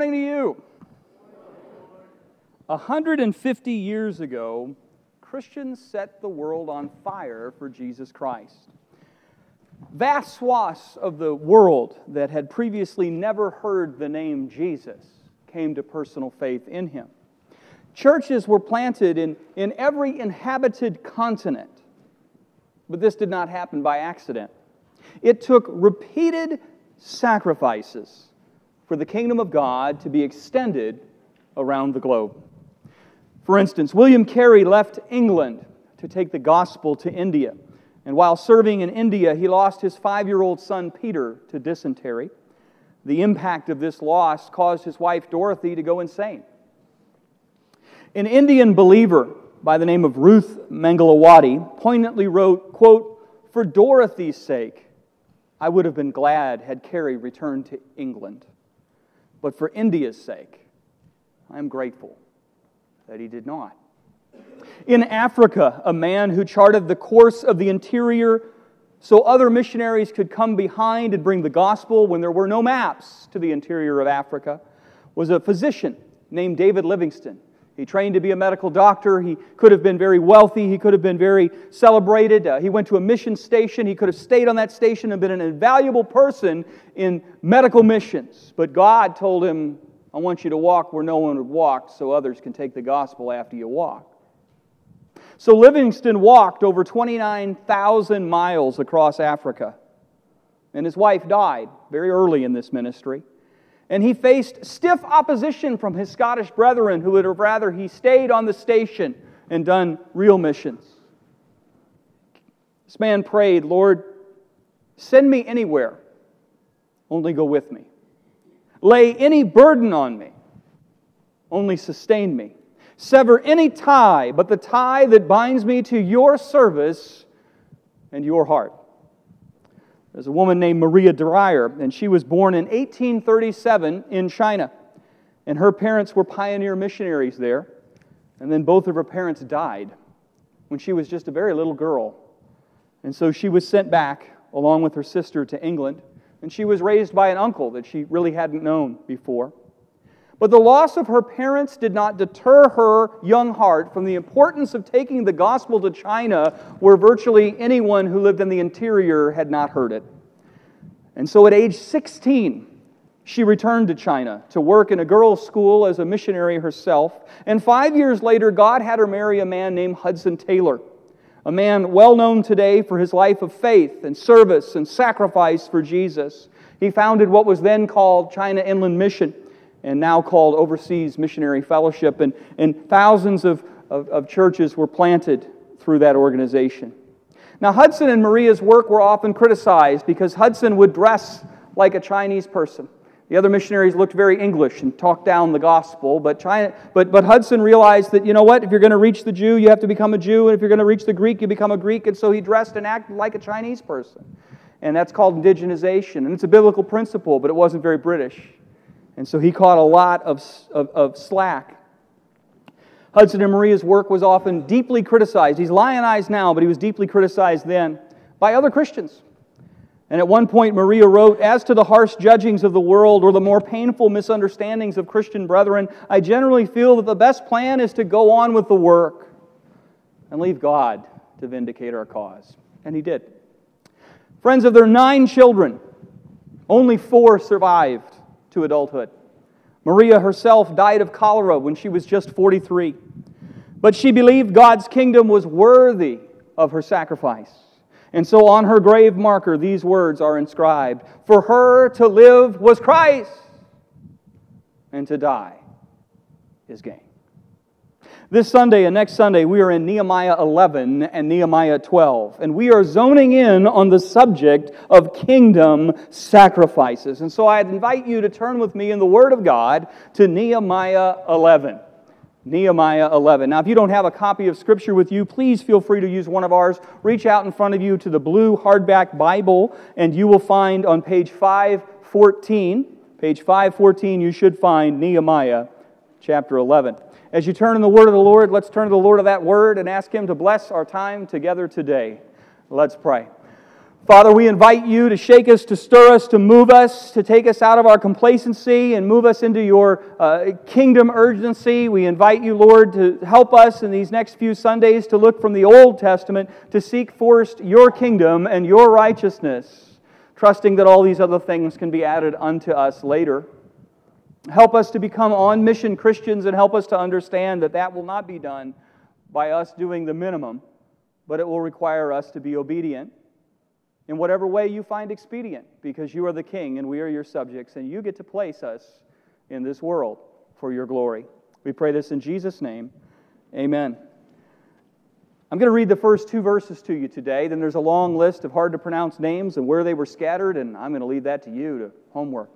morning to you. 150 years ago, Christians set the world on fire for Jesus Christ. Vast swaths of the world that had previously never heard the name Jesus came to personal faith in him. Churches were planted in every inhabited continent, but this did not happen by accident. It took repeated sacrifices for the kingdom of God to be extended around the globe. For instance, William Carey left England to take the gospel to India. And while serving in India, he lost his 5-year-old son Peter to dysentery. The impact of this loss caused his wife Dorothy to go insane. An Indian believer by the name of Ruth Mangalawadi poignantly wrote, quote, "For Dorothy's sake, I would have been glad had Carey returned to England. But for India's sake, I am grateful that he did not." In Africa, a man who charted the course of the interior so other missionaries could come behind and bring the gospel when there were no maps to the interior of Africa was a physician named David Livingstone. He trained to be a medical doctor. He could have been very wealthy. He could have been very celebrated. He went to a mission station. He could have stayed on that station and been an invaluable person in medical missions. But God told him, "I want you to walk where no one would walk so others can take the gospel after you walk." So Livingstone walked over 29,000 miles across Africa. And his wife died very early in this ministry. And he faced stiff opposition from his Scottish brethren who would have rather he stayed on the station and done real missions. This man prayed, "Lord, send me anywhere, only go with me. Lay any burden on me, only sustain me. Sever any tie but the tie that binds me to your service and your heart." There's a woman named Maria Dyer, and she was born in 1837 in China. And her parents were pioneer missionaries there. And then both of her parents died when she was just a very little girl. And so she was sent back along with her sister to England. And she was raised by an uncle that she really hadn't known before. But the loss of her parents did not deter her young heart from the importance of taking the gospel to China, where virtually anyone who lived in the interior had not heard it. And so at age 16, she returned to China to work in a girls' school as a missionary herself. And 5 years later, God had her marry a man named Hudson Taylor, a man well known today for his life of faith and service and sacrifice for Jesus. He founded what was then called China Inland Mission, and now called Overseas Missionary Fellowship, and thousands of churches were planted through that organization. Now, Hudson and Maria's work were often criticized because Hudson would dress like a Chinese person. The other missionaries looked very English and talked down the gospel, but Hudson realized that, you know what, if you're going to reach the Jew, you have to become a Jew, and if you're going to reach the Greek, you become a Greek, and so he dressed and acted like a Chinese person. And that's called indigenization, and it's a biblical principle, but it wasn't very British. And so he caught a lot of slack. Hudson and Maria's work was often deeply criticized. He's lionized now, but he was deeply criticized then by other Christians. And at one point, Maria wrote, "As to the harsh judgings of the world or the more painful misunderstandings of Christian brethren, I generally feel that the best plan is to go on with the work and leave God to vindicate our cause." And he did. Friends, of their 9 children, only 4 survived to adulthood. Maria herself died of cholera when she was just 43. But she believed God's kingdom was worthy of her sacrifice. And so on her grave marker, these words are inscribed: "For her to live was Christ, and to die is gain." This Sunday and next Sunday, we are in Nehemiah 11 and Nehemiah 12, and we are zoning in on the subject of kingdom sacrifices. And so I invite you to turn with me in the Word of God to Nehemiah 11. Nehemiah 11. Now, if you don't have a copy of Scripture with you, please feel free to use one of ours. Reach out in front of you to the blue hardback Bible, and you will find on page 514, you should find Nehemiah chapter 11. As you turn in the Word of the Lord, let's turn to the Lord of that Word and ask Him to bless our time together today. Let's pray. Father, we invite you to shake us, to stir us, to move us, to take us out of our complacency and move us into your kingdom urgency. We invite you, Lord, to help us in these next few Sundays to look from the Old Testament to seek first your kingdom and your righteousness, trusting that all these other things can be added unto us later. Help us to become on-mission Christians and help us to understand that that will not be done by us doing the minimum, but it will require us to be obedient in whatever way you find expedient, because you are the King and we are your subjects, and you get to place us in this world for your glory. We pray this in Jesus' name. Amen. I'm going to read the first two verses to you today. Then there's a long list of hard-to-pronounce names and where they were scattered, and I'm going to leave that to you to homework.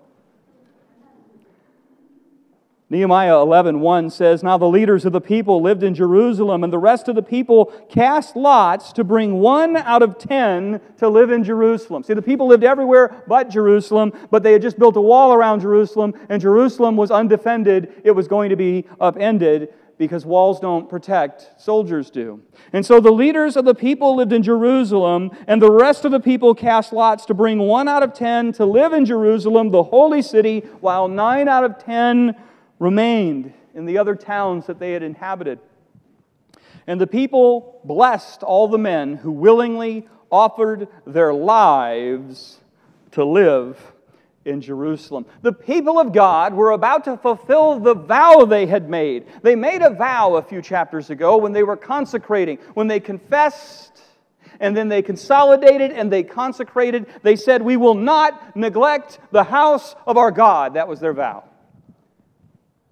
Nehemiah 11:1 says, "Now the leaders of the people lived in Jerusalem, and the rest of the people cast lots to bring 1 out of 10 to live in Jerusalem." See, the people lived everywhere but Jerusalem, but they had just built a wall around Jerusalem, and Jerusalem was undefended. It was going to be upended, because walls don't protect, soldiers do. And so the leaders of the people lived in Jerusalem, and the rest of the people cast lots to bring 1 out of 10 to live in Jerusalem, the holy city, while 9 out of 10 remained in the other towns that they had inhabited. And the people blessed all the men who willingly offered their lives to live in Jerusalem. The people of God were about to fulfill the vow they had made. They made a vow a few chapters ago when they were consecrating, when they confessed, and then they consolidated and they consecrated. They said, "We will not neglect the house of our God." That was their vow.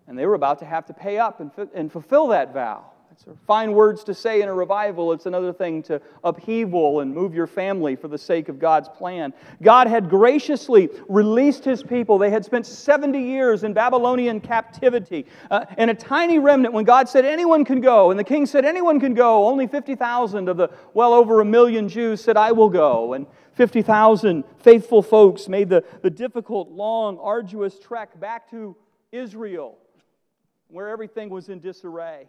And they were about to have to pay up and fulfill that vow. It's fine words to say in a revival. It's another thing to upheaval and move your family for the sake of God's plan. God had graciously released His people. They had spent 70 years in Babylonian captivity. And a tiny remnant, when God said anyone can go, and the king said anyone can go, only 50,000 of the well over 1 million Jews said, "I will go." And 50,000 faithful folks made the difficult, long, arduous trek back to Israel, where everything was in disarray.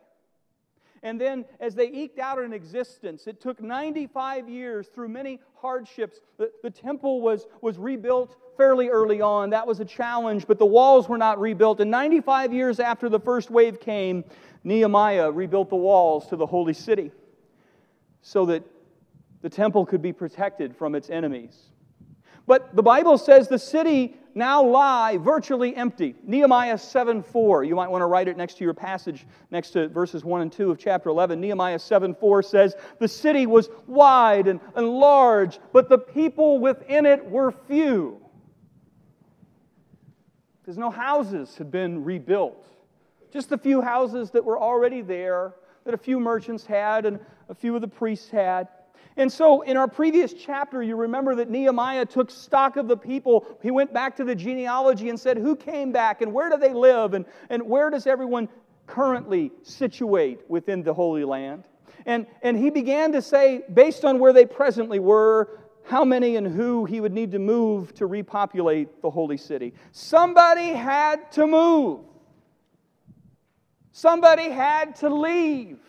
And then, as they eked out an existence, it took 95 years through many hardships. The temple was rebuilt fairly early on. That was a challenge, but the walls were not rebuilt. And 95 years after the first wave came, Nehemiah rebuilt the walls to the holy city so that the temple could be protected from its enemies. But the Bible says the city now lie virtually empty. Nehemiah 7:4. You might want to write it next to your passage, next to verses 1 and 2 of chapter 11. Nehemiah 7:4 says, "The city was wide and large, but the people within it were few." Because no houses had been rebuilt. Just the few houses that were already there, that a few merchants had and a few of the priests had. And so, in our previous chapter, you remember that Nehemiah took stock of the people. He went back to the genealogy and said, who came back and where do they live and where does everyone currently situate within the Holy Land? And he began to say, based on where they presently were, how many and who he would need to move to repopulate the holy city. Somebody had to move. Somebody had to leave.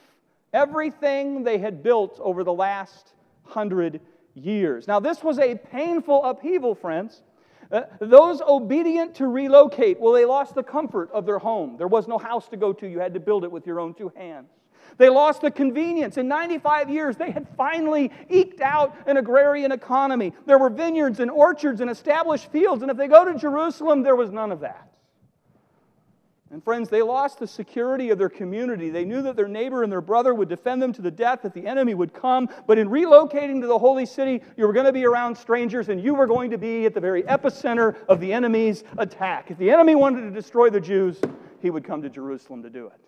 Everything they had built over the last 100 years. Now, this was a painful upheaval, friends. Those obedient to relocate, well, they lost the comfort of their home. There was no house to go to. You had to build it with your own two hands. They lost the convenience. In 95 years, they had finally eked out an agrarian economy. There were vineyards and orchards and established fields, and if they go to Jerusalem, there was none of that. And friends, they lost the security of their community. They knew that their neighbor and their brother would defend them to the death, that the enemy would come. But in relocating to the holy city, you were going to be around strangers, and you were going to be at the very epicenter of the enemy's attack. If the enemy wanted to destroy the Jews, he would come to Jerusalem to do it.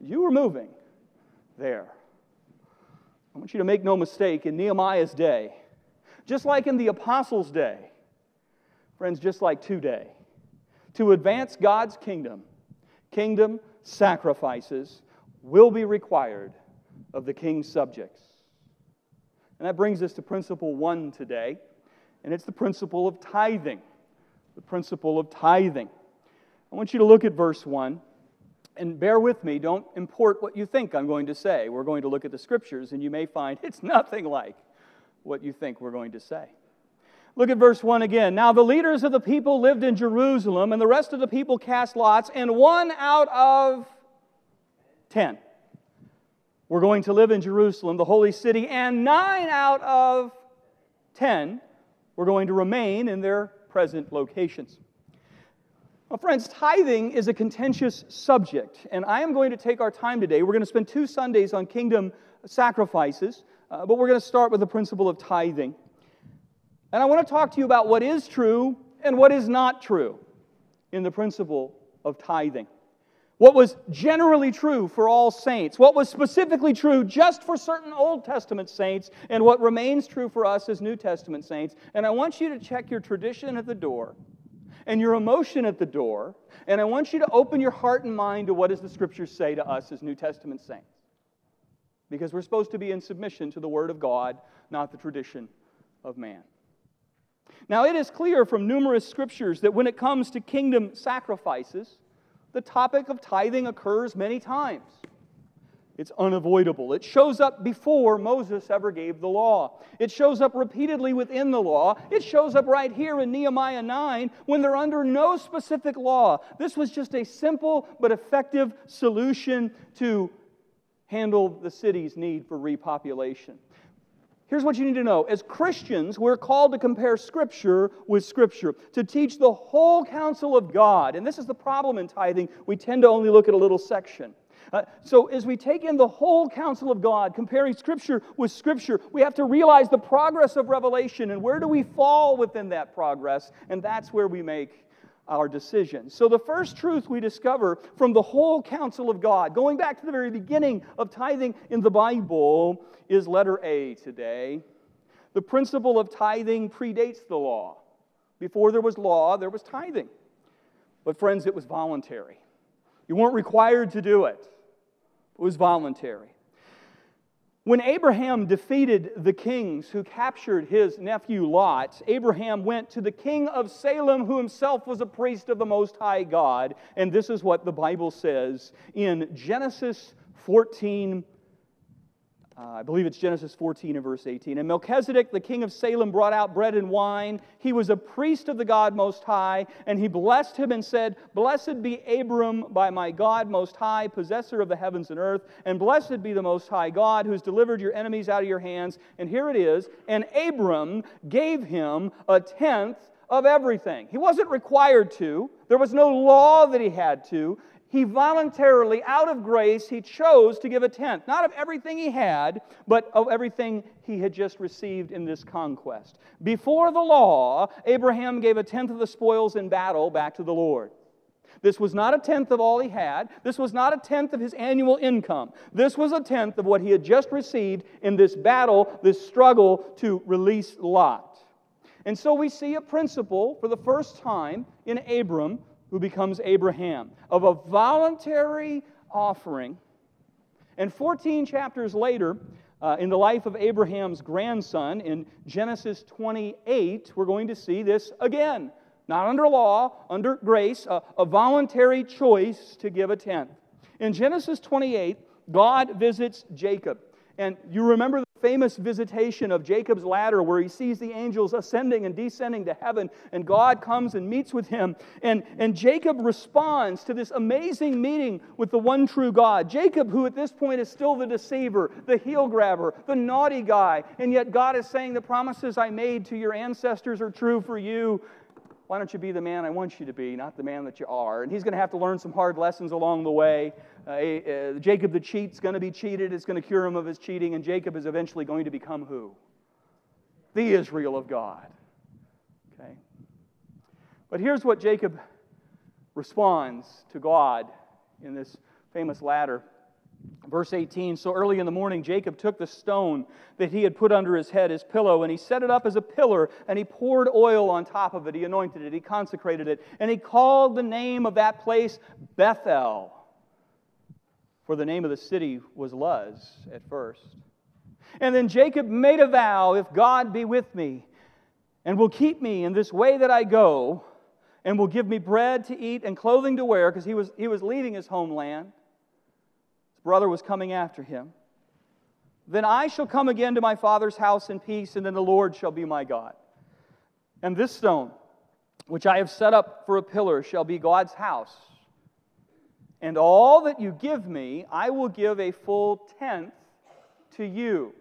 You were moving there. I want you to make no mistake, in Nehemiah's day, just like in the apostles' day, friends, just like today, to advance God's kingdom sacrifices will be required of the king's subjects. And that brings us to principle 1 today, and it's the principle of tithing. The principle of tithing. I want you to look at verse 1, and bear with me, don't import what you think I'm going to say. We're going to look at the scriptures, and you may find it's nothing like what you think we're going to say. Look at verse 1 again. Now the leaders of the people lived in Jerusalem, and the rest of the people cast lots, and 1 out of 10 were going to live in Jerusalem, the holy city, and 9 out of 10 were going to remain in their present locations. Well, friends, tithing is a contentious subject, and I am going to take our time today. We're going to spend 2 Sundays on kingdom sacrifices, but we're going to start with the principle of tithing. And I want to talk to you about what is true and what is not true in the principle of tithing. What was generally true for all saints, what was specifically true just for certain Old Testament saints, and what remains true for us as New Testament saints. And I want you to check your tradition at the door and your emotion at the door, and I want you to open your heart and mind to what does the Scriptures say to us as New Testament saints. Because we're supposed to be in submission to the Word of God, not the tradition of man. Now, it is clear from numerous scriptures that when it comes to kingdom sacrifices, the topic of tithing occurs many times. It's unavoidable. It shows up before Moses ever gave the law. It shows up repeatedly within the law. It shows up right here in Nehemiah 9 when they're under no specific law. This was just a simple but effective solution to handle the city's need for repopulation. Here's what you need to know. As Christians, we're called to compare Scripture with Scripture, to teach the whole counsel of God. And this is the problem in tithing. We tend to only look at a little section. So as we take in the whole counsel of God, comparing Scripture with Scripture, we have to realize the progress of revelation and where do we fall within that progress, and that's where we make our decisions. So the first truth we discover from the whole counsel of God, going back to the very beginning of tithing in the Bible, is letter A today. The principle of tithing predates the law. Before there was law, there was tithing. But friends, it was voluntary. You weren't required to do it. It was voluntary. When Abraham defeated the kings who captured his nephew Lot, Abraham went to the king of Salem, who himself was a priest of the Most High God. And this is what the Bible says in Genesis 14, I believe it's Genesis 14 and verse 18. And Melchizedek, the king of Salem, brought out bread and wine. He was a priest of the God Most High, and he blessed him and said, "Blessed be Abram by my God Most High, possessor of the heavens and earth, and blessed be the Most High God, who has delivered your enemies out of your hands." And here it is, and Abram gave him 1/10 of everything. He wasn't required to. There was no law that he had to. He voluntarily, out of grace, he chose to give 1/10. Not of everything he had, but of everything he had just received in this conquest. Before the law, Abraham gave 1/10 of the spoils in battle back to the Lord. This was not 1/10 of all he had. This was not 1/10 of his annual income. This was 1/10 of what he had just received in this battle, this struggle to release Lot. And so we see a principle for the first time in Abram, who becomes Abraham, of a voluntary offering. And 14 chapters later, in the life of Abraham's grandson, in Genesis 28, we're going to see this again. Not under law, under grace, a voluntary choice to give 1/10. In Genesis 28, God visits Jacob. And you remember the famous visitation of Jacob's ladder where he sees the angels ascending and descending to heaven, and God comes and meets with him. And Jacob responds to this amazing meeting with the one true God. Jacob, who at this point is still the deceiver, the heel grabber, the naughty guy, and yet God is saying, "The promises I made to your ancestors are true for you. Why don't you be the man I want you to be, not the man that you are?" And he's going to have to learn some hard lessons along the way. Jacob the cheat's going to be cheated. It's going to cure him of his cheating. And Jacob is eventually going to become who? The Israel of God. Okay. But here's what Jacob responds to God in this famous ladder. Verse 18, "So early in the morning Jacob took the stone that he had put under his head as pillow, and he set it up as a pillar, and he poured oil on top of it. He anointed it, he consecrated it, and he called the name of that place Bethel, for the name of the city was Luz at first. And then Jacob made a vow, 'If God be with me, and will keep me in this way that I go, and will give me bread to eat and clothing to wear,'" because he was leaving his homeland. Brother was coming after him. Then I shall come again to my father's house in peace, and then the Lord shall be my God. And this stone, which I have set up for a pillar, shall be God's house. And all that you give me, I will give a full tenth to you.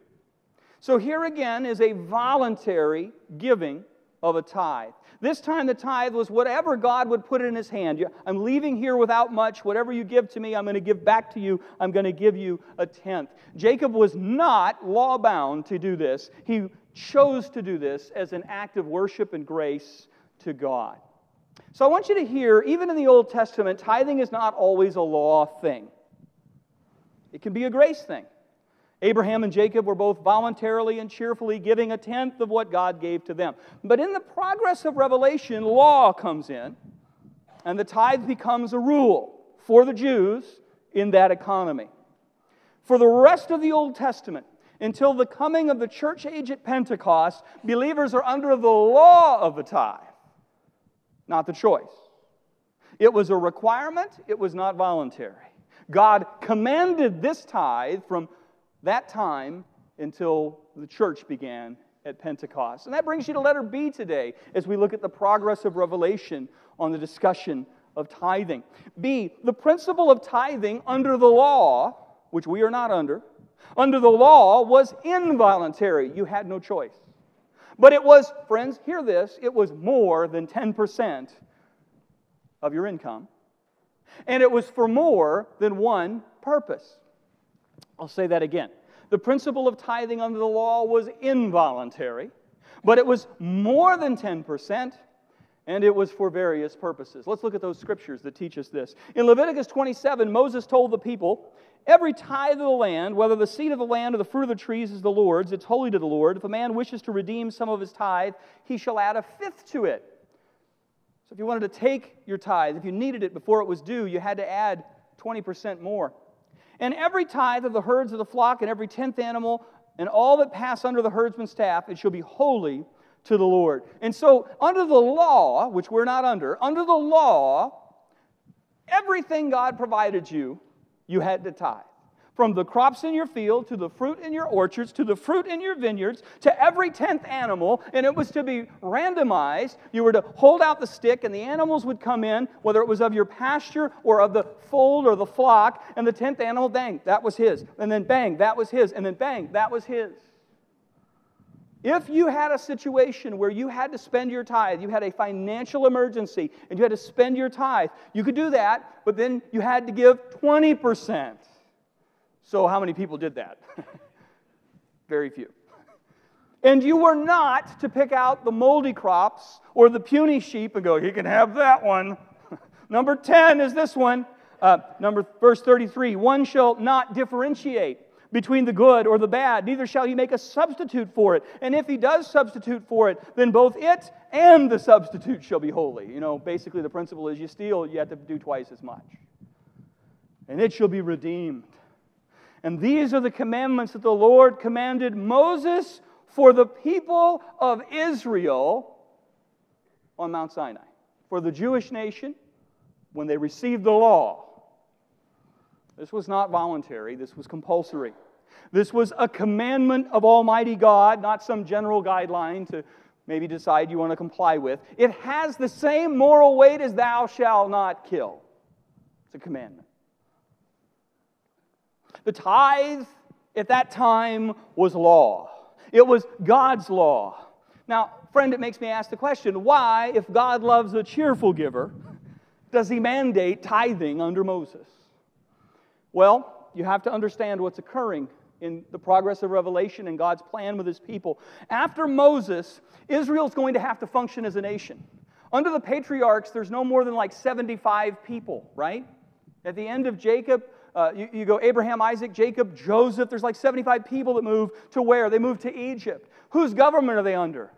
So here again is a voluntary giving of a tithe. This time the tithe was whatever God would put in his hand. I'm leaving here without much. Whatever you give to me, I'm going to give back to you. I'm going to give you a tenth. Jacob was not law-bound to do this. He chose to do this as an act of worship and grace to God. So I want you to hear, even in the Old Testament, tithing is not always a law thing. It can be a grace thing. Abraham and Jacob were both voluntarily and cheerfully giving a tenth of what God gave to them. But in the progress of Revelation, law comes in, and the tithe becomes a rule for the Jews in that economy. For the rest of the Old Testament, until the coming of the church age at Pentecost, believers are under the law of the tithe, not the choice. It was a requirement, it was not voluntary. God commanded this tithe from that time until the church began at Pentecost. And that brings you to letter B today as we look at the progress of Revelation on the discussion of tithing. B, the principle of tithing under the law, which we are not under the law was involuntary. You had no choice. But it was, friends, hear this, it was more than 10% of your income. And it was for more than one purpose. I'll say that again. The principle of tithing under the law was involuntary, but it was more than 10%, and it was for various purposes. Let's look at those scriptures that teach us this. In Leviticus 27, Moses told the people, every tithe of the land, whether the seed of the land or the fruit of the trees is the Lord's, it's holy to the Lord. If a man wishes to redeem some of his tithe, he shall add a fifth to it. So if you wanted to take your tithe, if you needed it before it was due, you had to add 20% more. And every tithe of the herds of the flock and every tenth animal and all that pass under the herdsman's staff, it shall be holy to the Lord. And so under the law, which we're not under the law, everything God provided you, you had to tithe. From the crops in your field to the fruit in your orchards to the fruit in your vineyards to every tenth animal, and it was to be randomized. You were to hold out the stick, and the animals would come in, whether it was of your pasture or of the fold or the flock, and the tenth animal, bang, that was his, and then bang, that was his, and then bang, that was his. If you had a situation where you had to spend your tithe, you had a financial emergency, and you had to spend your tithe, you could do that, but then you had to give 20%. So how many people did that? Very few. And you were not to pick out the moldy crops or the puny sheep and go, you can have that one. Number 10 is this one. Verse 33, one shall not differentiate between the good or the bad, neither shall he make a substitute for it. And if he does substitute for it, then both it and the substitute shall be holy. You know, basically the principle is you steal, you have to do twice as much. And it shall be redeemed. And these are the commandments that the Lord commanded Moses for the people of Israel on Mount Sinai, for the Jewish nation when they received the law. This was not voluntary, this was compulsory. This was a commandment of Almighty God, not some general guideline to maybe decide you want to comply with. It has the same moral weight as thou shalt not kill. It's a commandment. The tithe at that time was law. It was God's law. Now, friend, it makes me ask the question, why, if God loves a cheerful giver, does he mandate tithing under Moses? Well, you have to understand what's occurring in the progress of Revelation and God's plan with his people. After Moses, Israel's going to have to function as a nation. Under the patriarchs, there's no more than like 75 people, right? At the end of Jacob, you go Abraham, Isaac, Jacob, Joseph. There's like 75 people that move to where? They move to Egypt. Whose government are they under?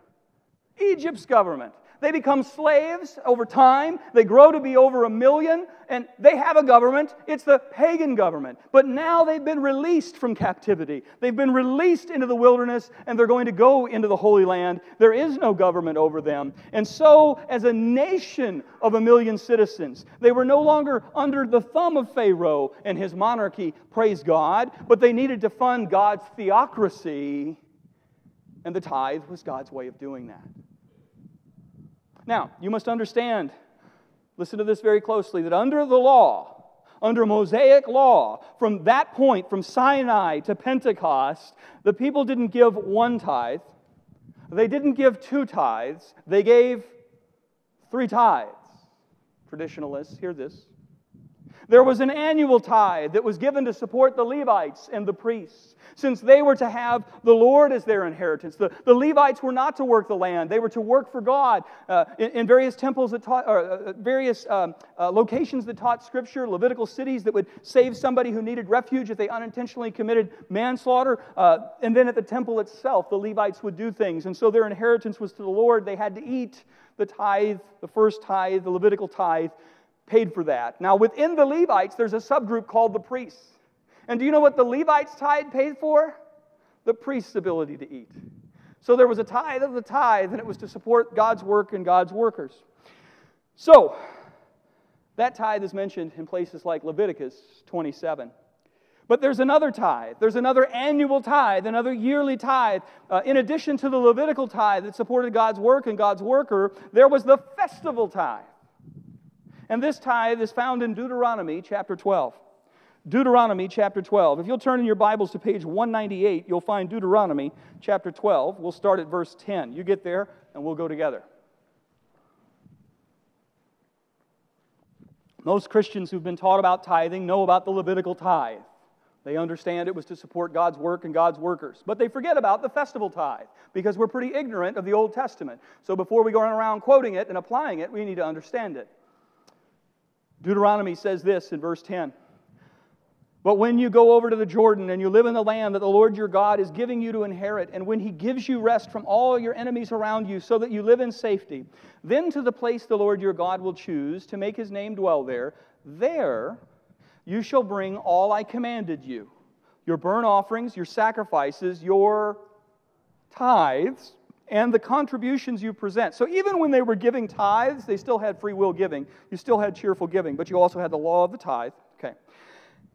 Egypt's government. They become slaves over time. They grow to be over 1 million, and they have a government. It's the pagan government. But now they've been released from captivity. They've been released into the wilderness, and they're going to go into the Holy Land. There is no government over them. And so, as a nation of 1 million citizens, they were no longer under the thumb of Pharaoh and his monarchy, praise God, but they needed to fund God's theocracy, and the tithe was God's way of doing that. Now, you must understand, listen to this very closely, that under the law, under Mosaic law, from that point, from Sinai to Pentecost, the people didn't give one tithe, they didn't give two tithes, they gave three tithes. Traditionalists, hear this. There was an annual tithe that was given to support the Levites and the priests, since they were to have the Lord as their inheritance. The Levites were not to work the land. They were to work for God in various temples that taught, various locations that taught Scripture, Levitical cities that would save somebody who needed refuge if they unintentionally committed manslaughter. And then at the temple itself, the Levites would do things. And so their inheritance was to the Lord. They had to eat the tithe, the first tithe, the Levitical tithe, paid for that. Now, within the Levites, there's a subgroup called the priests. And do you know what the Levites' tithe paid for? The priest's ability to eat. So there was a tithe of the tithe, and it was to support God's work and God's workers. So, that tithe is mentioned in places like Leviticus 27. But there's another tithe. There's another annual tithe, another yearly tithe. In addition to the Levitical tithe that supported God's work and God's worker, there was the festival tithe. And this tithe is found in Deuteronomy chapter 12. Deuteronomy chapter 12. If you'll turn in your Bibles to page 198, you'll find Deuteronomy chapter 12. We'll start at verse 10. You get there, and we'll go together. Most Christians who've been taught about tithing know about the Levitical tithe. They understand it was to support God's work and God's workers. But they forget about the festival tithe because we're pretty ignorant of the Old Testament. So before we go around quoting it and applying it, we need to understand it. Deuteronomy says this in verse 10. But when you go over to the Jordan and you live in the land that the Lord your God is giving you to inherit, and when He gives you rest from all your enemies around you so that you live in safety, then to the place the Lord your God will choose to make His name dwell there you shall bring all I commanded you, your burnt offerings, your sacrifices, your tithes, and the contributions you present. So even when they were giving tithes, they still had free will giving. You still had cheerful giving, but you also had the law of the tithe. Okay.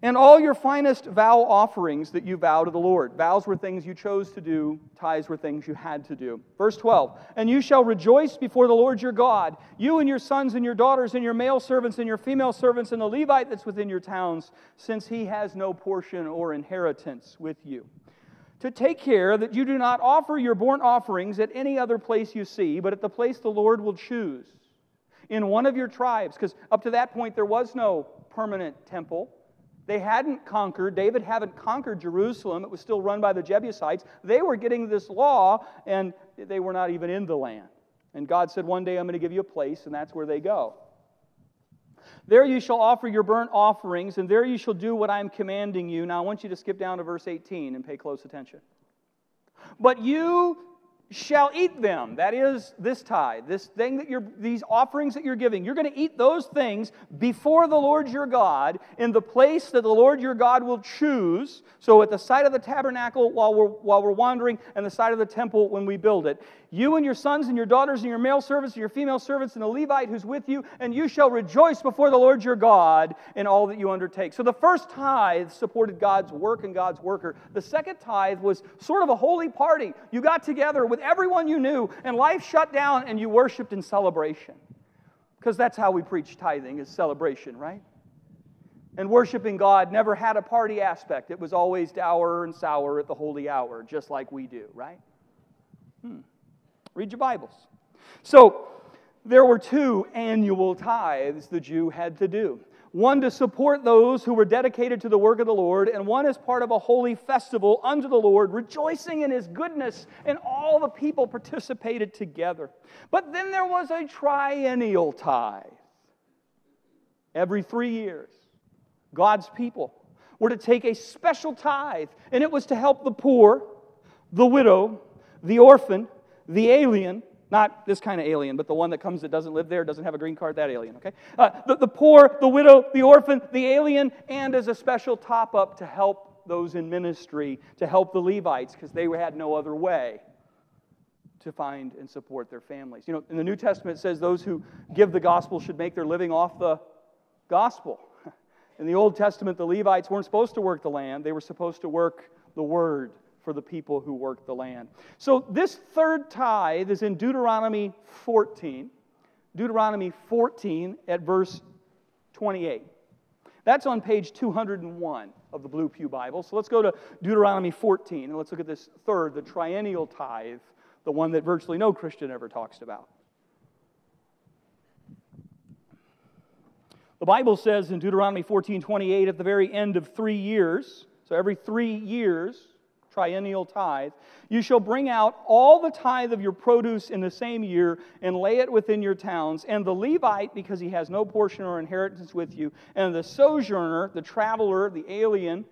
And all your finest vow offerings that you vow to the Lord. Vows were things you chose to do. Tithes were things you had to do. Verse 12, and you shall rejoice before the Lord your God, you and your sons and your daughters and your male servants and your female servants and the Levite that's within your towns, since he has no portion or inheritance with you. To take care that you do not offer your burnt offerings at any other place you see, but at the place the Lord will choose, in one of your tribes. Because up to that point, there was no permanent temple. They hadn't conquered. David hadn't conquered Jerusalem. It was still run by the Jebusites. They were getting this law, and they were not even in the land. And God said, one day I'm going to give you a place, and that's where they go. There you shall offer your burnt offerings, and there you shall do what I am commanding you. Now I want you to skip down to verse 18 and pay close attention. But you shall eat them. That is this tithe, this thing that these offerings that you're giving. You're going to eat those things before the Lord your God in the place that the Lord your God will choose. So at the site of the tabernacle while we're wandering, and the site of the temple when we build it. You and your sons and your daughters and your male servants and your female servants and the Levite who's with you, and you shall rejoice before the Lord your God in all that you undertake. So the first tithe supported God's work and God's worker. The second tithe was sort of a holy party. You got together with everyone you knew, and life shut down, and you worshiped in celebration. Because that's how we preach tithing, is celebration, right? And worshiping God never had a party aspect. It was always dour and sour at the holy hour, just like we do, right? Read your Bibles. So, there were two annual tithes the Jew had to do. One to support those who were dedicated to the work of the Lord, and one as part of a holy festival unto the Lord, rejoicing in His goodness, and all the people participated together. But then there was a triennial tithe. Every 3 years, God's people were to take a special tithe, and it was to help the poor, the widow, the orphan, the alien, Not this kind of alien, but the one that comes that doesn't live there, doesn't have a green card, that alien, okay? The poor, the widow, the orphan, the alien, and as a special top-up to help those in ministry, to help the Levites, because they had no other way to find and support their families. You know, in the New Testament it says those who give the gospel should make their living off the gospel. In the Old Testament, the Levites weren't supposed to work the land. They were supposed to work the word for the people who worked the land. So this third tithe is in Deuteronomy 14. Deuteronomy 14 at verse 28. That's on page 201 of the Blue Pew Bible. So let's go to Deuteronomy 14 and let's look at this third, the triennial tithe, the one that virtually no Christian ever talks about. The Bible says in Deuteronomy 14:28, at the very end of 3 years, so every 3 years, triennial tithe, you shall bring out all the tithe of your produce in the same year and lay it within your towns, and the Levite, because he has no portion or inheritance with you, and the sojourner, the traveler, the alien,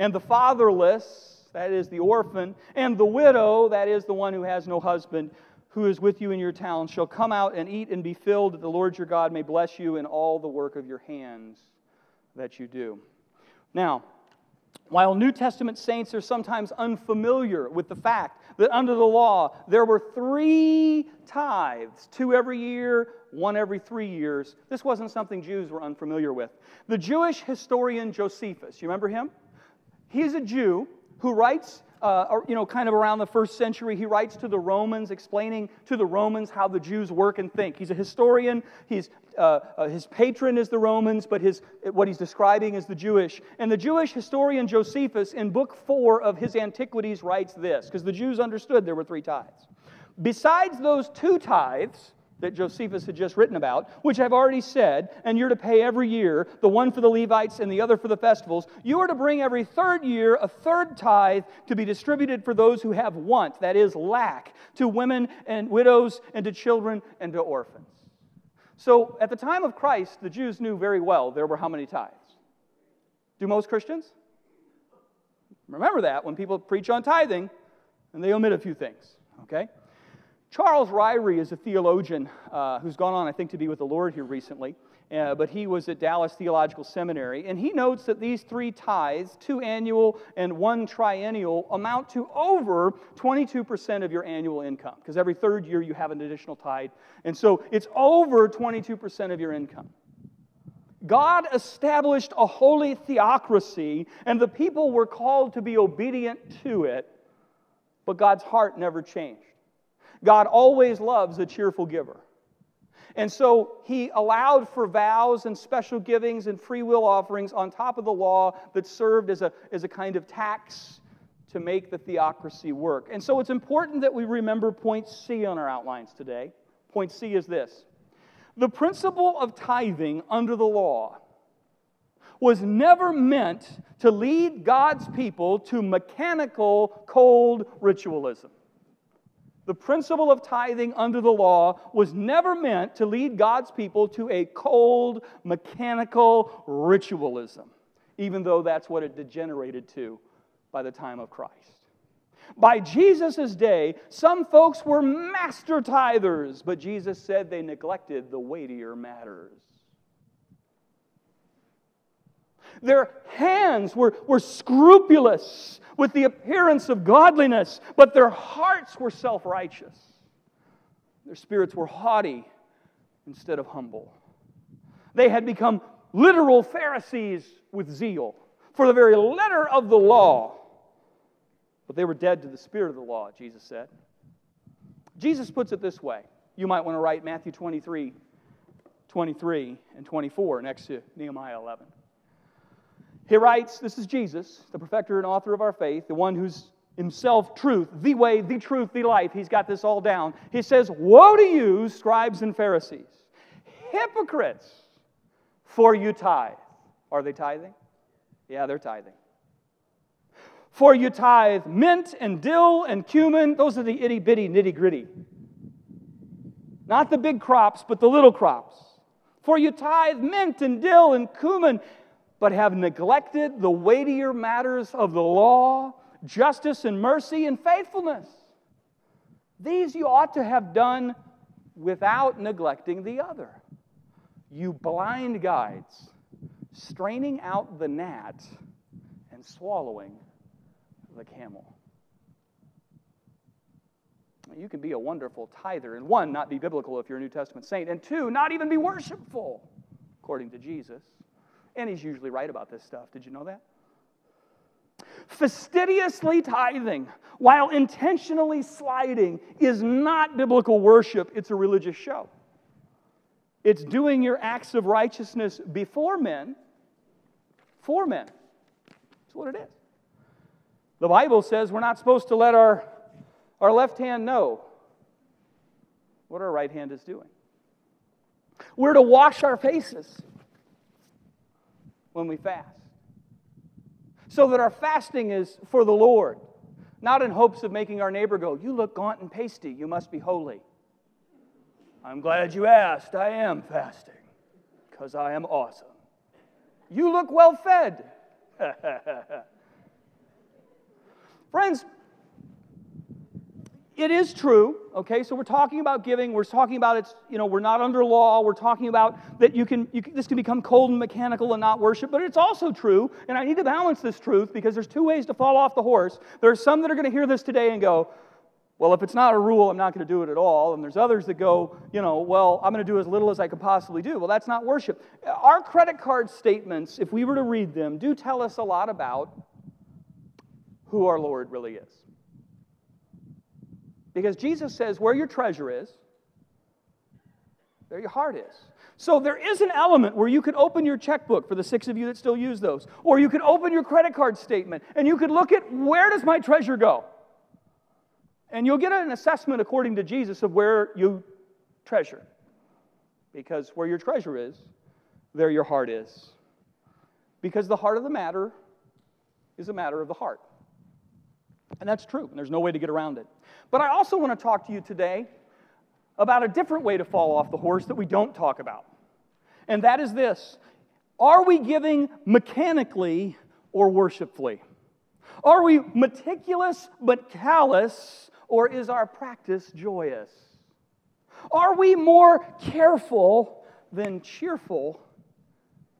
and the fatherless, that is the orphan, and the widow, that is the one who has no husband, who is with you in your towns, shall come out and eat and be filled, that the Lord your God may bless you in all the work of your hands that you do. Now, while New Testament saints are sometimes unfamiliar with the fact that under the law there were three tithes, two every year, one every 3 years, this wasn't something Jews were unfamiliar with. The Jewish historian Josephus, you remember him? He's a Jew who writes kind of around the first century, he writes to the Romans, explaining to the Romans how the Jews work and think. He's a historian. His patron is the Romans, but what he's describing is the Jewish. And the Jewish historian Josephus, in book 4 of his Antiquities, writes this, because the Jews understood there were three tithes. Besides those two tithes that Josephus had just written about, which I've already said, and you're to pay every year, the one for the Levites and the other for the festivals, you are to bring every 3rd year a 3rd tithe to be distributed for those who have want, that is lack, to women and widows and to children and to orphans. So at the time of Christ, the Jews knew very well there were how many tithes? Do most Christians? Remember that when people preach on tithing and they omit a few things, okay? Charles Ryrie is a theologian who's gone on, I think, to be with the Lord here recently, but he was at Dallas Theological Seminary, and he notes that these three tithes, 2 annual and 1 triennial, amount to over 22% of your annual income, because every 3rd year you have an additional tithe, and so it's over 22% of your income. God established a holy theocracy, and the people were called to be obedient to it, but God's heart never changed. God always loves a cheerful giver. And so he allowed for vows and special givings and free will offerings on top of the law that served as a kind of tax to make the theocracy work. And so it's important that we remember point C on our outlines today. Point C is this. The principle of tithing under the law was never meant to lead God's people to mechanical, cold ritualism. The principle of tithing under the law was never meant to lead God's people to a cold, mechanical ritualism, even though that's what it degenerated to by the time of Christ. By Jesus' day, some folks were master tithers, but Jesus said they neglected the weightier matters. Their hands were scrupulous with the appearance of godliness, but their hearts were self-righteous. Their spirits were haughty instead of humble. They had become literal Pharisees with zeal for the very letter of the law. But they were dead to the spirit of the law, Jesus said. Jesus puts it this way. You might want to write Matthew 23 and 24 next to Nehemiah 11. He writes, this is Jesus, the perfecter and author of our faith, the one who's himself truth, the way, the truth, the life. He's got this all down. He says, "Woe to you, scribes and Pharisees, hypocrites, for you tithe." Are they tithing? Yeah, they're tithing. "For you tithe mint and dill and cumin." Those are the itty-bitty, nitty-gritty. Not the big crops, but the little crops. "For you tithe mint and dill and cumin, but have neglected the weightier matters of the law, justice and mercy and faithfulness. These you ought to have done without neglecting the other. You blind guides, straining out the gnat and swallowing the camel. You can be a wonderful tither and, one, not be biblical if you're a New Testament saint, and, two, not even be worshipful, according to Jesus. And he's usually right about this stuff. Did you know that? Fastidiously tithing while intentionally sliding is not biblical worship. It's a religious show. It's doing your acts of righteousness before men, for men. That's what it is. The Bible says we're not supposed to let our left hand know what our right hand is doing. We're to wash our faces when we fast, so that our fasting is for the Lord, not in hopes of making our neighbor go, "You look gaunt and pasty, you must be holy." I'm glad you asked. I am fasting because I am awesome. You look well fed. Friends, it is true, okay? So we're talking about giving. We're talking about it's, you know, we're not under law. We're talking about that this can become cold and mechanical and not worship. But it's also true, and I need to balance this truth because there's two ways to fall off the horse. There are some that are going to hear this today and go, "Well, if it's not a rule, I'm not going to do it at all." And there's others that go, you know, "Well, I'm going to do as little as I could possibly do." Well, that's not worship. Our credit card statements, if we were to read them, do tell us a lot about who our Lord really is. Because Jesus says, where your treasure is, there your heart is. So there is an element where you could open your checkbook, for the six of you that still use those, or you could open your credit card statement, and you could look at, where does my treasure go? And you'll get an assessment, according to Jesus, of where you treasure. Because where your treasure is, there your heart is. Because the heart of the matter is a matter of the heart. And that's true, and there's no way to get around it. But I also want to talk to you today about a different way to fall off the horse that we don't talk about. And that is this: are we giving mechanically or worshipfully? Are we meticulous but callous, or is our practice joyous? Are we more careful than cheerful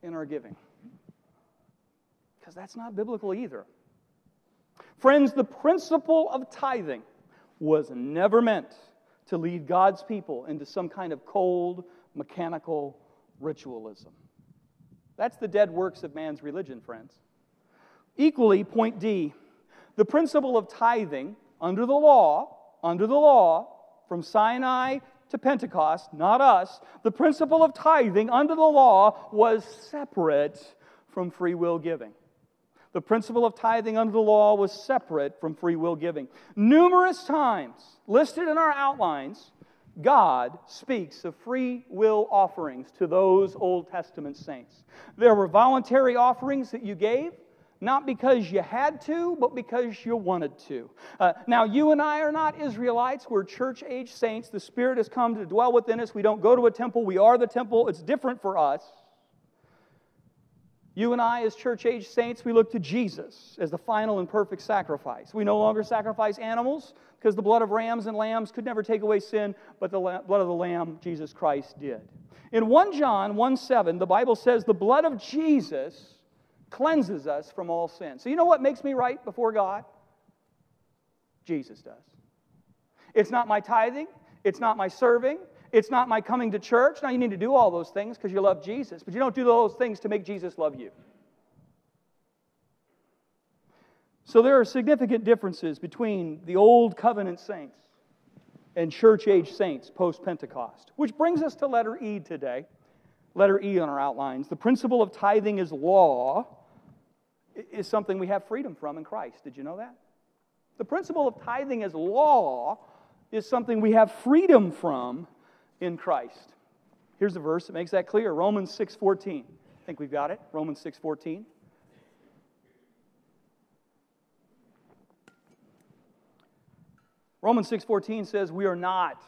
in our giving? Because that's not biblical either. Friends, the principle of tithing was never meant to lead God's people into some kind of cold, mechanical ritualism. That's the dead works of man's religion, friends. Equally, point D, the principle of tithing under the law, from Sinai to Pentecost, not us, the principle of tithing under the law was separate from free will giving. The principle of tithing under the law was separate from free will giving. Numerous times, listed in our outlines, God speaks of free will offerings to those Old Testament saints. There were voluntary offerings that you gave, not because you had to, but because you wanted to. Now, you and I are not Israelites. We're church-age saints. The Spirit has come to dwell within us. We don't go to a temple. We are the temple. It's different for us. You and I, as church-age saints, we look to Jesus as the final and perfect sacrifice. We no longer sacrifice animals because the blood of rams and lambs could never take away sin, but the blood of the Lamb, Jesus Christ, did. In 1 John 1:7, the Bible says the blood of Jesus cleanses us from all sin. So you know what makes me right before God? Jesus does. It's not my tithing. It's not my serving. It's not my coming to church. Now, you need to do all those things because you love Jesus, but you don't do those things to make Jesus love you. So there are significant differences between the old covenant saints and church-age saints post-Pentecost, which brings us to letter E today, letter E on our outlines. The principle of tithing is law is something we have freedom from in Christ. Did you know that? The principle of tithing as law is something we have freedom from in Christ. Here's a verse that makes that clear. Romans 6:14. I think we've got it. Romans 6:14. Romans 6:14 says we are not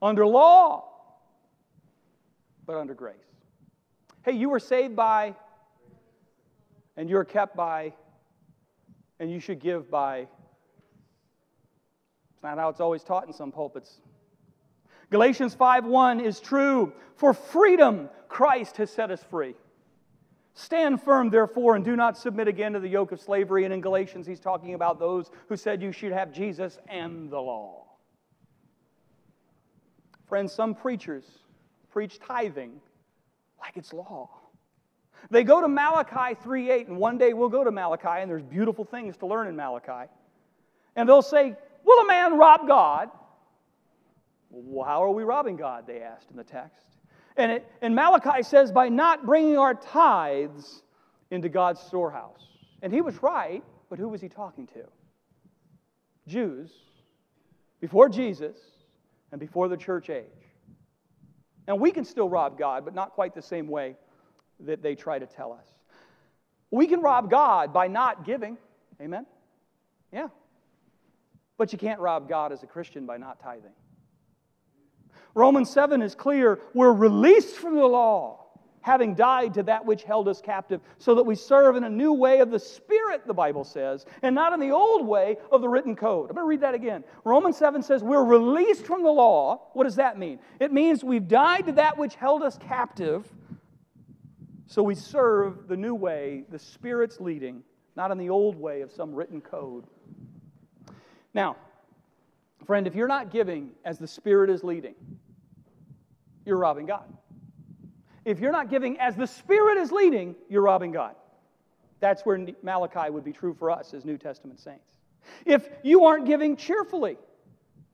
under law, but under grace. Hey, you were saved by, and you're kept by, and you should give by It's not how it's always taught in some pulpits. Galatians 5:1 is true. For freedom, Christ has set us free. Stand firm, therefore, and do not submit again to the yoke of slavery. And in Galatians, he's talking about those who said you should have Jesus and the law. Friends, some preachers preach tithing like it's law. They go to Malachi 3:8, and one day we'll go to Malachi, and there's beautiful things to learn in Malachi. And they'll say, will a man rob God? Well, how are we robbing God, they asked in the text. And Malachi says, by not bringing our tithes into God's storehouse. And he was right, but who was he talking to? Jews, before Jesus, and before the church age. And we can still rob God, but not quite the same way that they try to tell us. We can rob God by not giving. Amen? Yeah. But you can't rob God as a Christian by not tithing. Romans 7 is clear. We're released from the law, having died to that which held us captive, so that we serve in a new way of the Spirit, the Bible says, and not in the old way of the written code. I'm going to read that again. Romans 7 says we're released from the law. What does that mean? It means we've died to that which held us captive, so we serve the new way, the Spirit's leading, not in the old way of some written code. Now, friend, if you're not giving as the Spirit is leading, you're robbing God. If you're not giving as the Spirit is leading, you're robbing God. That's where Malachi would be true for us as New Testament saints. If you aren't giving cheerfully,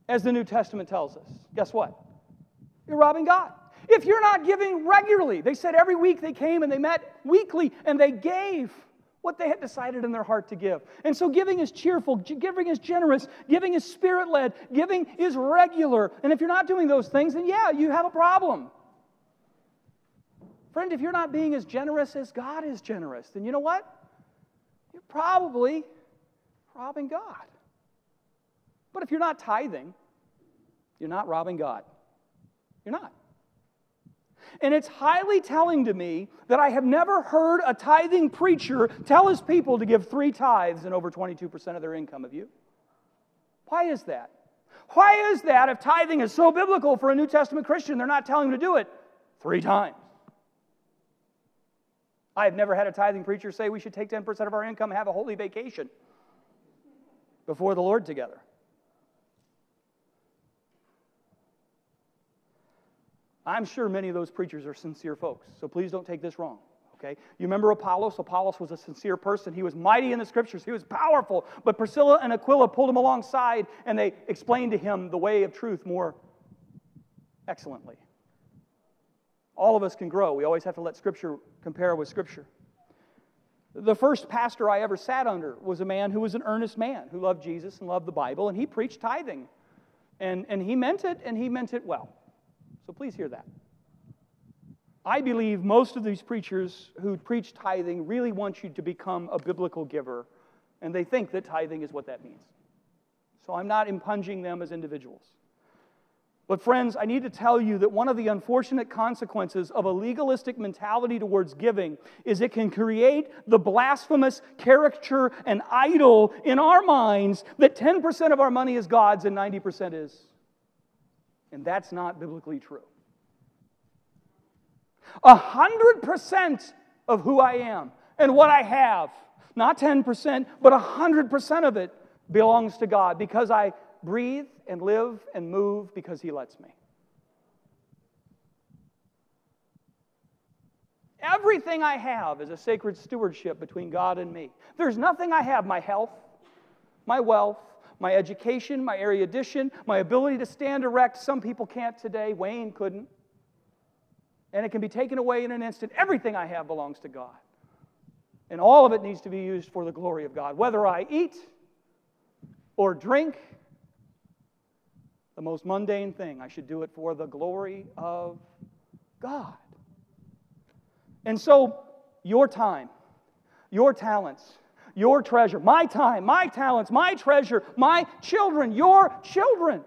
as the New Testament tells us, guess what? You're robbing God. If you're not giving regularly, they said every week they came and they met weekly and they gave what they had decided in their heart to give. And so giving is cheerful, giving is generous, giving is Spirit-led, giving is regular. And if you're not doing those things, then yeah, you have a problem. Friend, if you're not being as generous as God is generous, then you know what? You're probably robbing God. But if you're not tithing, you're not robbing God. You're not. And it's highly telling to me that I have never heard a tithing preacher tell his people to give 3 tithes and over 22% of their income of you. Why is that? Why is that if tithing is so biblical for a New Testament Christian, they're not telling them to do it 3 times? I have never had a tithing preacher say we should take 10% of our income and have a holy vacation before the Lord together. I'm sure many of those preachers are sincere folks, so please don't take this wrong, okay? You remember Apollos? Apollos was a sincere person. He was mighty in the Scriptures. He was powerful. But Priscilla and Aquila pulled him alongside, and they explained to him the way of truth more excellently. All of us can grow. We always have to let Scripture compare with Scripture. The first pastor I ever sat under was a man who was an earnest man, who loved Jesus and loved the Bible, and he preached tithing. And he meant it, and he meant it well. So please hear that. I believe most of these preachers who preach tithing really want you to become a biblical giver, and they think that tithing is what that means. So I'm not impugning them as individuals. But friends, I need to tell you that one of the unfortunate consequences of a legalistic mentality towards giving is it can create the blasphemous caricature and idol in our minds that 10% of our money is God's and 90% is. And that's not biblically true. 100% of who I am and what I have, not 10%, but 100% of it belongs to God because I breathe and live and move because He lets me. Everything I have is a sacred stewardship between God and me. There's nothing I have, my health, my wealth, my education, my erudition, my ability to stand erect. Some people can't today. Wayne couldn't. And it can be taken away in an instant. Everything I have belongs to God. And all of it needs to be used for the glory of God. Whether I eat or drink, the most mundane thing, I should do it for the glory of God. And so, your time, your talents, your treasure, my time, my talents, my treasure, my children, your children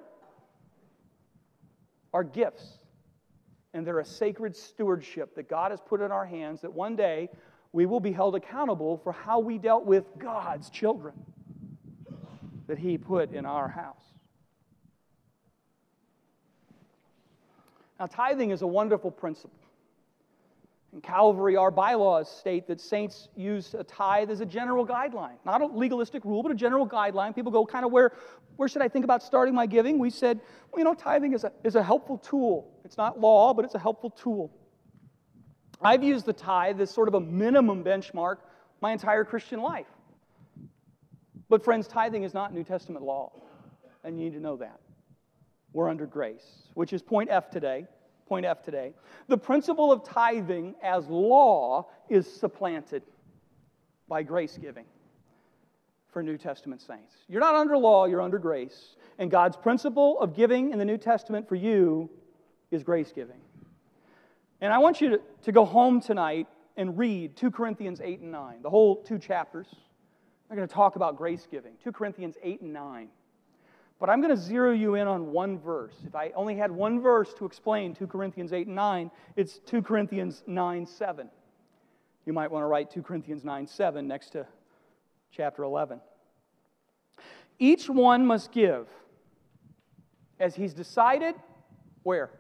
are gifts. And they're a sacred stewardship that God has put in our hands that one day we will be held accountable for how we dealt with God's children that He put in our house. Now, tithing is a wonderful principle. In Calvary, our bylaws state that saints use a tithe as a general guideline. Not a legalistic rule, but a general guideline. People go, kind of, where should I think about starting my giving? We said, well, you know, tithing is a helpful tool. It's not law, but it's a helpful tool. I've used the tithe as sort of a minimum benchmark my entire Christian life. But friends, tithing is not New Testament law, and you need to know that. We're under grace, which is point F today. Point F today. The principle of tithing as law is supplanted by grace giving for New Testament saints. You're not under law, you're under grace. And God's principle of giving in the New Testament for you is grace giving. And I want you to go home tonight and read 2 Corinthians 8 and 9, the whole two chapters. I'm going to talk about grace giving, 2 Corinthians 8 and 9. But I'm going to zero you in on one verse. If I only had one verse to explain 2 Corinthians 8 and 9, it's 2 Corinthians 9:7. You might want to write 2 Corinthians 9:7 next to chapter 11. Each one must give as he's decided, where?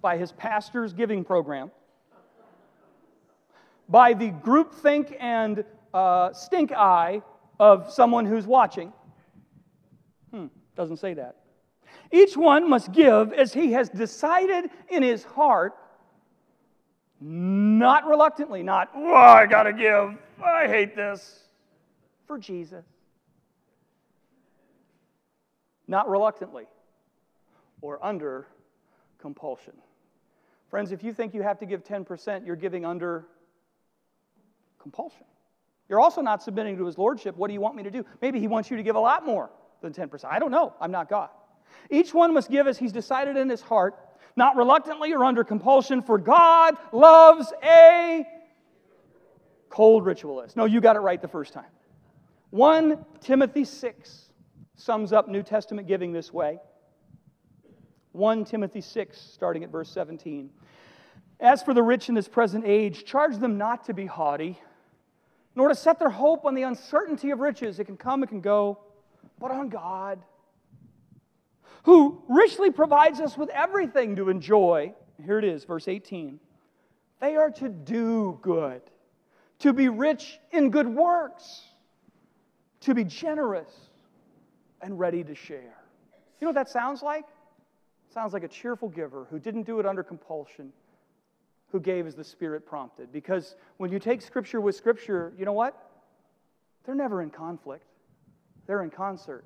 By his pastor's giving program, by the groupthink and stink eye of someone who's watching. Doesn't say that. Each one must give as he has decided in his heart, not reluctantly, not, oh, I gotta give, I hate this, for Jesus. Not reluctantly or under compulsion. Friends, if you think you have to give 10%, you're giving under compulsion. You're also not submitting to his lordship. What do you want me to do? Maybe he wants you to give a lot more than 10%. I don't know. I'm not God. Each one must give as he's decided in his heart, not reluctantly or under compulsion, for God loves a cold ritualist. No, you got it right the first time. 1 Timothy 6 sums up New Testament giving this way. 1 Timothy 6, starting at verse 17. As for the rich in this present age, charge them not to be haughty, nor to set their hope on the uncertainty of riches. It can come, it can go, but on God, who richly provides us with everything to enjoy. Here it is, verse 18. They are to do good, to be rich in good works, to be generous and ready to share. You know what that sounds like? It sounds like a cheerful giver who didn't do it under compulsion, who gave as the Spirit prompted. Because when you take Scripture with Scripture, you know what? They're never in conflict. They're in concert.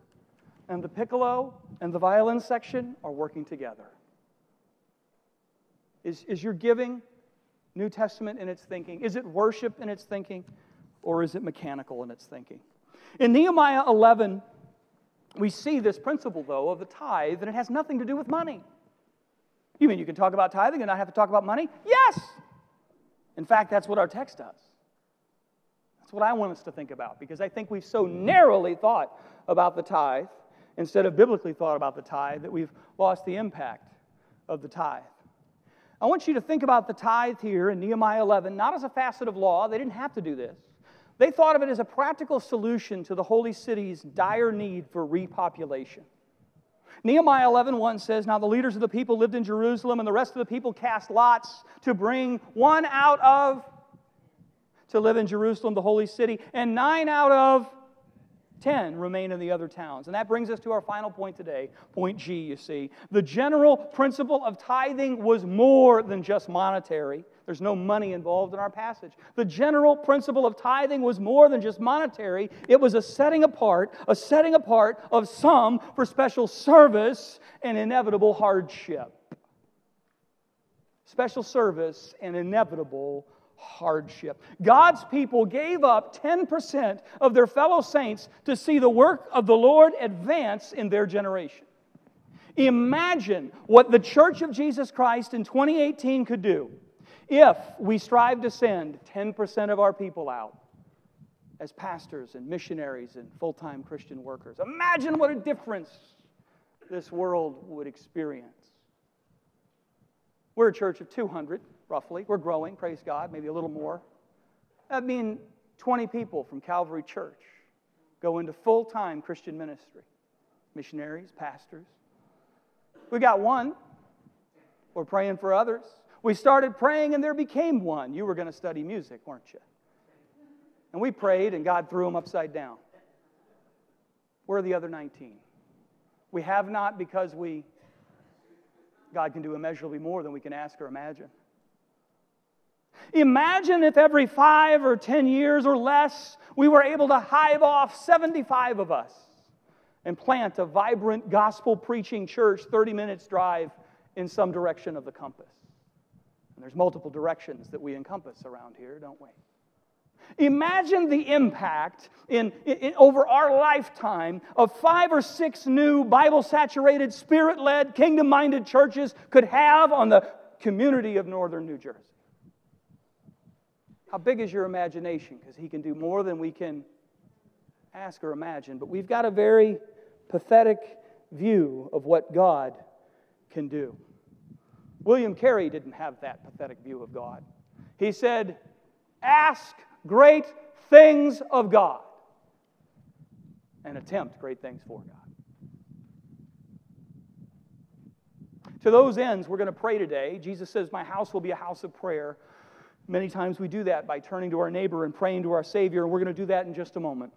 And the piccolo and the violin section are working together. Is your giving New Testament in its thinking? Is it worship in its thinking? Or is it mechanical in its thinking? In Nehemiah 11, we see this principle, though, of the tithe, and it has nothing to do with money. You mean you can talk about tithing and not have to talk about money? Yes! In fact, that's what our text does. That's what I want us to think about, because I think we've so narrowly thought about the tithe instead of biblically thought about the tithe that we've lost the impact of the tithe. I want you to think about the tithe here in Nehemiah 11, not as a facet of law. They didn't have to do this. They thought of it as a practical solution to the holy city's dire need for repopulation. Nehemiah 11:1 says, Now the leaders of the people lived in Jerusalem, and the rest of the people cast lots to bring one out of to live in Jerusalem, the holy city, and 9 out of 10 remain in the other towns. And that brings us to our final point today, point G, you see. The general principle of tithing was more than just monetary. There's no money involved in our passage. The general principle of tithing was more than just monetary. It was a setting apart of some for special service and inevitable hardship. Special service and inevitable hardship. God's people gave up 10% of their fellow saints to see the work of the Lord advance in their generation. Imagine what the Church of Jesus Christ in 2018 could do if we strive to send 10% of our people out as pastors and missionaries and full-time Christian workers. Imagine what a difference this world would experience. We're a church of 200, roughly. We're growing, praise God, maybe a little more. That'd mean 20 people from Calvary Church go into full-time Christian ministry. Missionaries, pastors. We got one We're praying for others. We started praying and there became one. You were going to study music, weren't you? And we prayed and God threw them upside down. Where are the other 19? We have not because God can do immeasurably more than we can ask or imagine. Imagine if every 5 or 10 years or less we were able to hive off 75 of us and plant a vibrant gospel-preaching church 30 minutes drive in some direction of the compass. And there's multiple directions that we encompass around here, don't we? Imagine the impact over our lifetime of 5 or 6 new Bible-saturated, Spirit-led, kingdom-minded churches could have on the community of northern New Jersey. How big is your imagination? Because He can do more than we can ask or imagine. But we've got a very pathetic view of what God can do. William Carey didn't have that pathetic view of God. He said, ask great things of God and attempt great things for God. To those ends, we're going to pray today. Jesus says, my house will be a house of prayer. Many times we do that by turning to our neighbor and praying to our Savior, and we're going to do that in just a moment.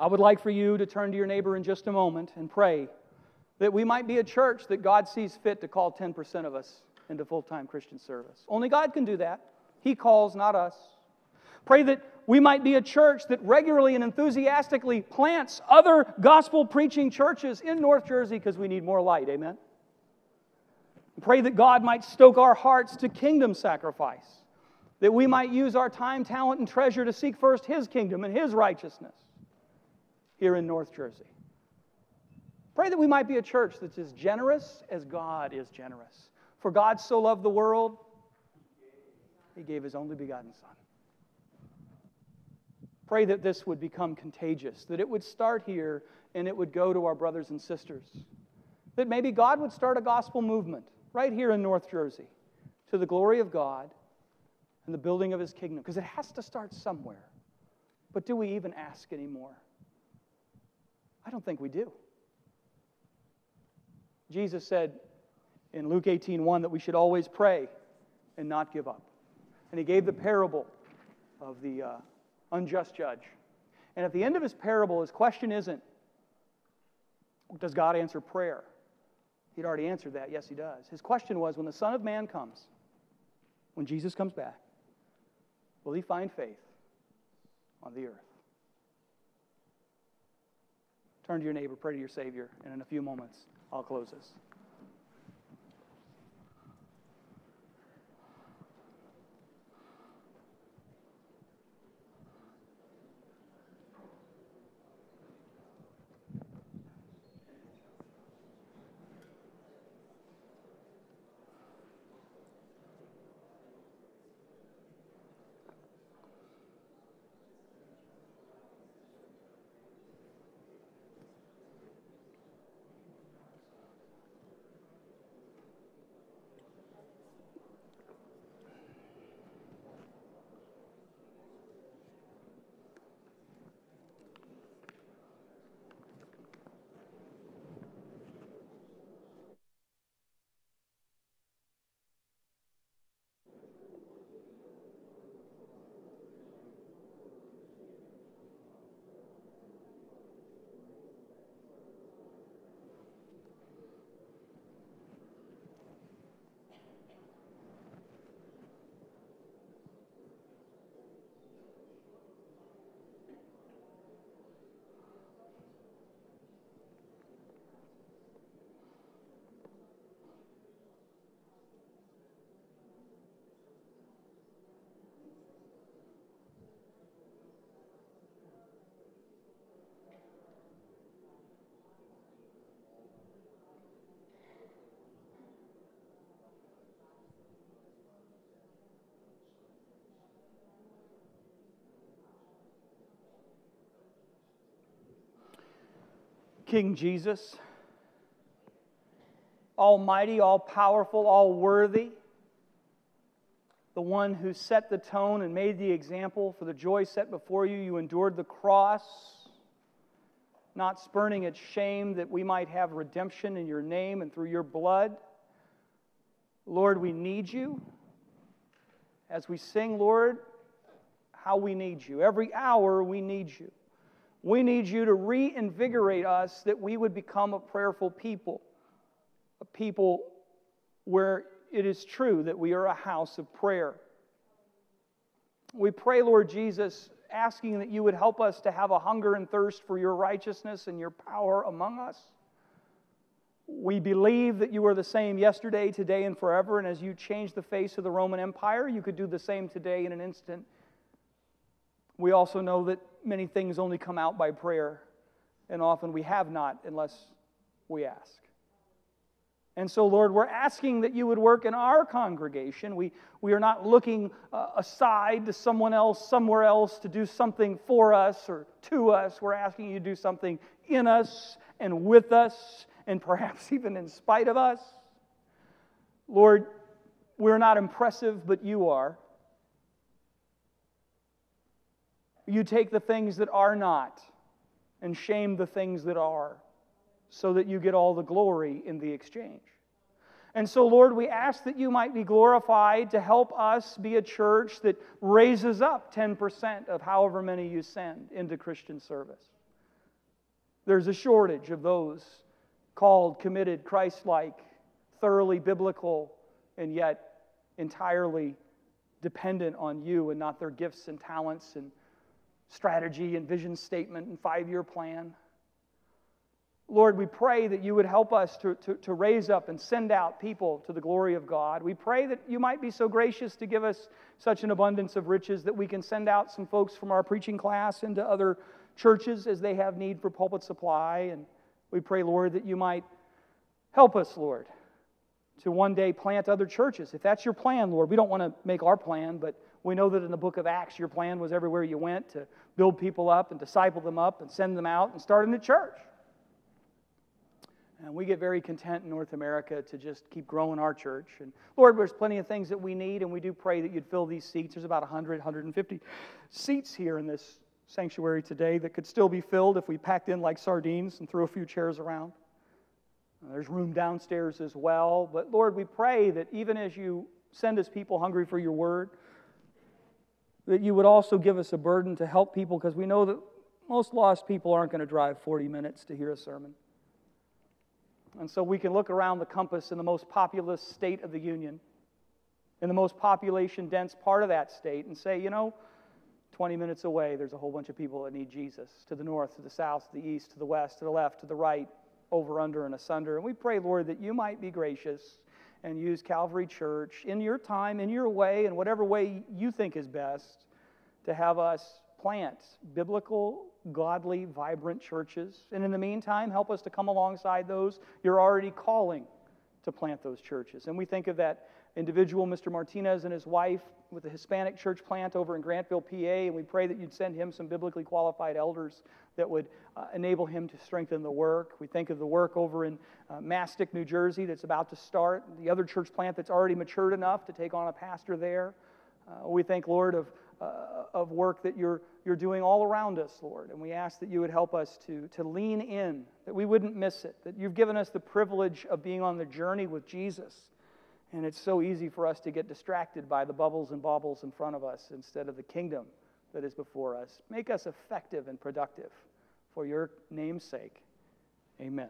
I would like for you to turn to your neighbor in just a moment and pray that we might be a church that God sees fit to call 10% of us into full-time Christian service. Only God can do that. He calls, not us. Pray that we might be a church that regularly and enthusiastically plants other gospel-preaching churches in North Jersey because we need more light, amen? Pray that God might stoke our hearts to kingdom sacrifice, that we might use our time, talent, and treasure to seek first His kingdom and His righteousness here in North Jersey. Pray that we might be a church that's as generous as God is generous. For God so loved the world, He gave His only begotten Son. Pray that this would become contagious, that it would start here and it would go to our brothers and sisters. That maybe God would start a gospel movement right here in North Jersey to the glory of God and the building of His kingdom. Because it has to start somewhere. But do we even ask anymore? I don't think we do. Jesus said in Luke 18:1 that we should always pray and not give up. And He gave the parable of the unjust judge. And at the end of His parable, His question isn't, does God answer prayer? He'd already answered that. Yes, He does. His question was, when the Son of Man comes, when Jesus comes back, will He find faith on the earth? Turn to your neighbor, pray to your Savior, and in a few moments, I'll close this. King Jesus, almighty, all-powerful, all-worthy, the one who set the tone and made the example for the joy set before you, you endured the cross, not spurning its shame that we might have redemption in your name and through your blood. Lord, we need you. As we sing, Lord, how we need you. Every hour we need you. We need you to reinvigorate us that we would become a prayerful people. A people where it is true that we are a house of prayer. We pray, Lord Jesus, asking that you would help us to have a hunger and thirst for your righteousness and your power among us. We believe that you are the same yesterday, today, and forever, and as you changed the face of the Roman Empire, you could do the same today in an instant. We also know that many things only come out by prayer, and often we have not unless we ask. And so, Lord, we're asking that you would work in our congregation. We are not looking aside to someone else, somewhere else, to do something for us or to us. We're asking you to do something in us and with us and perhaps even in spite of us. Lord, we're not impressive, but you are. You take the things that are not and shame the things that are, so that you get all the glory in the exchange. And so, Lord, we ask that you might be glorified to help us be a church that raises up 10% of however many you send into Christian service. There's a shortage of those called, committed, Christ-like, thoroughly biblical, and yet entirely dependent on you and not their gifts and talents and strategy and vision statement and five-year plan. Lord, we pray that you would help us to raise up and send out people to the glory of God. We pray that you might be so gracious to give us such an abundance of riches that we can send out some folks from our preaching class into other churches as they have need for pulpit supply. And we pray, Lord, that you might help us, Lord, to one day plant other churches. If that's your plan, Lord, we don't want to make our plan, but we know that in the book of Acts, your plan was everywhere you went to build people up and disciple them up and send them out and start a new church. And we get very content in North America to just keep growing our church. And Lord, there's plenty of things that we need, and we do pray that you'd fill these seats. There's about 100, 150 seats here in this sanctuary today that could still be filled if we packed in like sardines and threw a few chairs around. There's room downstairs as well. But Lord, we pray that even as you send us people hungry for your word, that you would also give us a burden to help people, because we know that most lost people aren't going to drive 40 minutes to hear a sermon. And so we can look around the compass in the most populous state of the union, in the most population-dense part of that state, and say, you know, 20 minutes away, there's a whole bunch of people that need Jesus, to the north, to the south, to the east, to the west, to the left, to the right, over, under, and asunder. And we pray, Lord, that you might be gracious and use Calvary Church in your time, in your way, in whatever way you think is best, to have us plant biblical, godly, vibrant churches. And in the meantime, help us to come alongside those you're already calling to plant those churches. And we think of that individual, Mr. Martinez and his wife, with the Hispanic church plant over in Grantville, PA, and we pray that you'd send him some biblically qualified elders that would enable him to strengthen the work. We think of the work over in Mastic, New Jersey, that's about to start, the other church plant that's already matured enough to take on a pastor there. We think, Lord, of work that you're doing all around us, Lord. And we ask that you would help us to lean in, that we wouldn't miss it, that you've given us the privilege of being on the journey with Jesus. And it's so easy for us to get distracted by the bubbles and baubles in front of us instead of the kingdom that is before us. Make us effective and productive for your name's sake. Amen.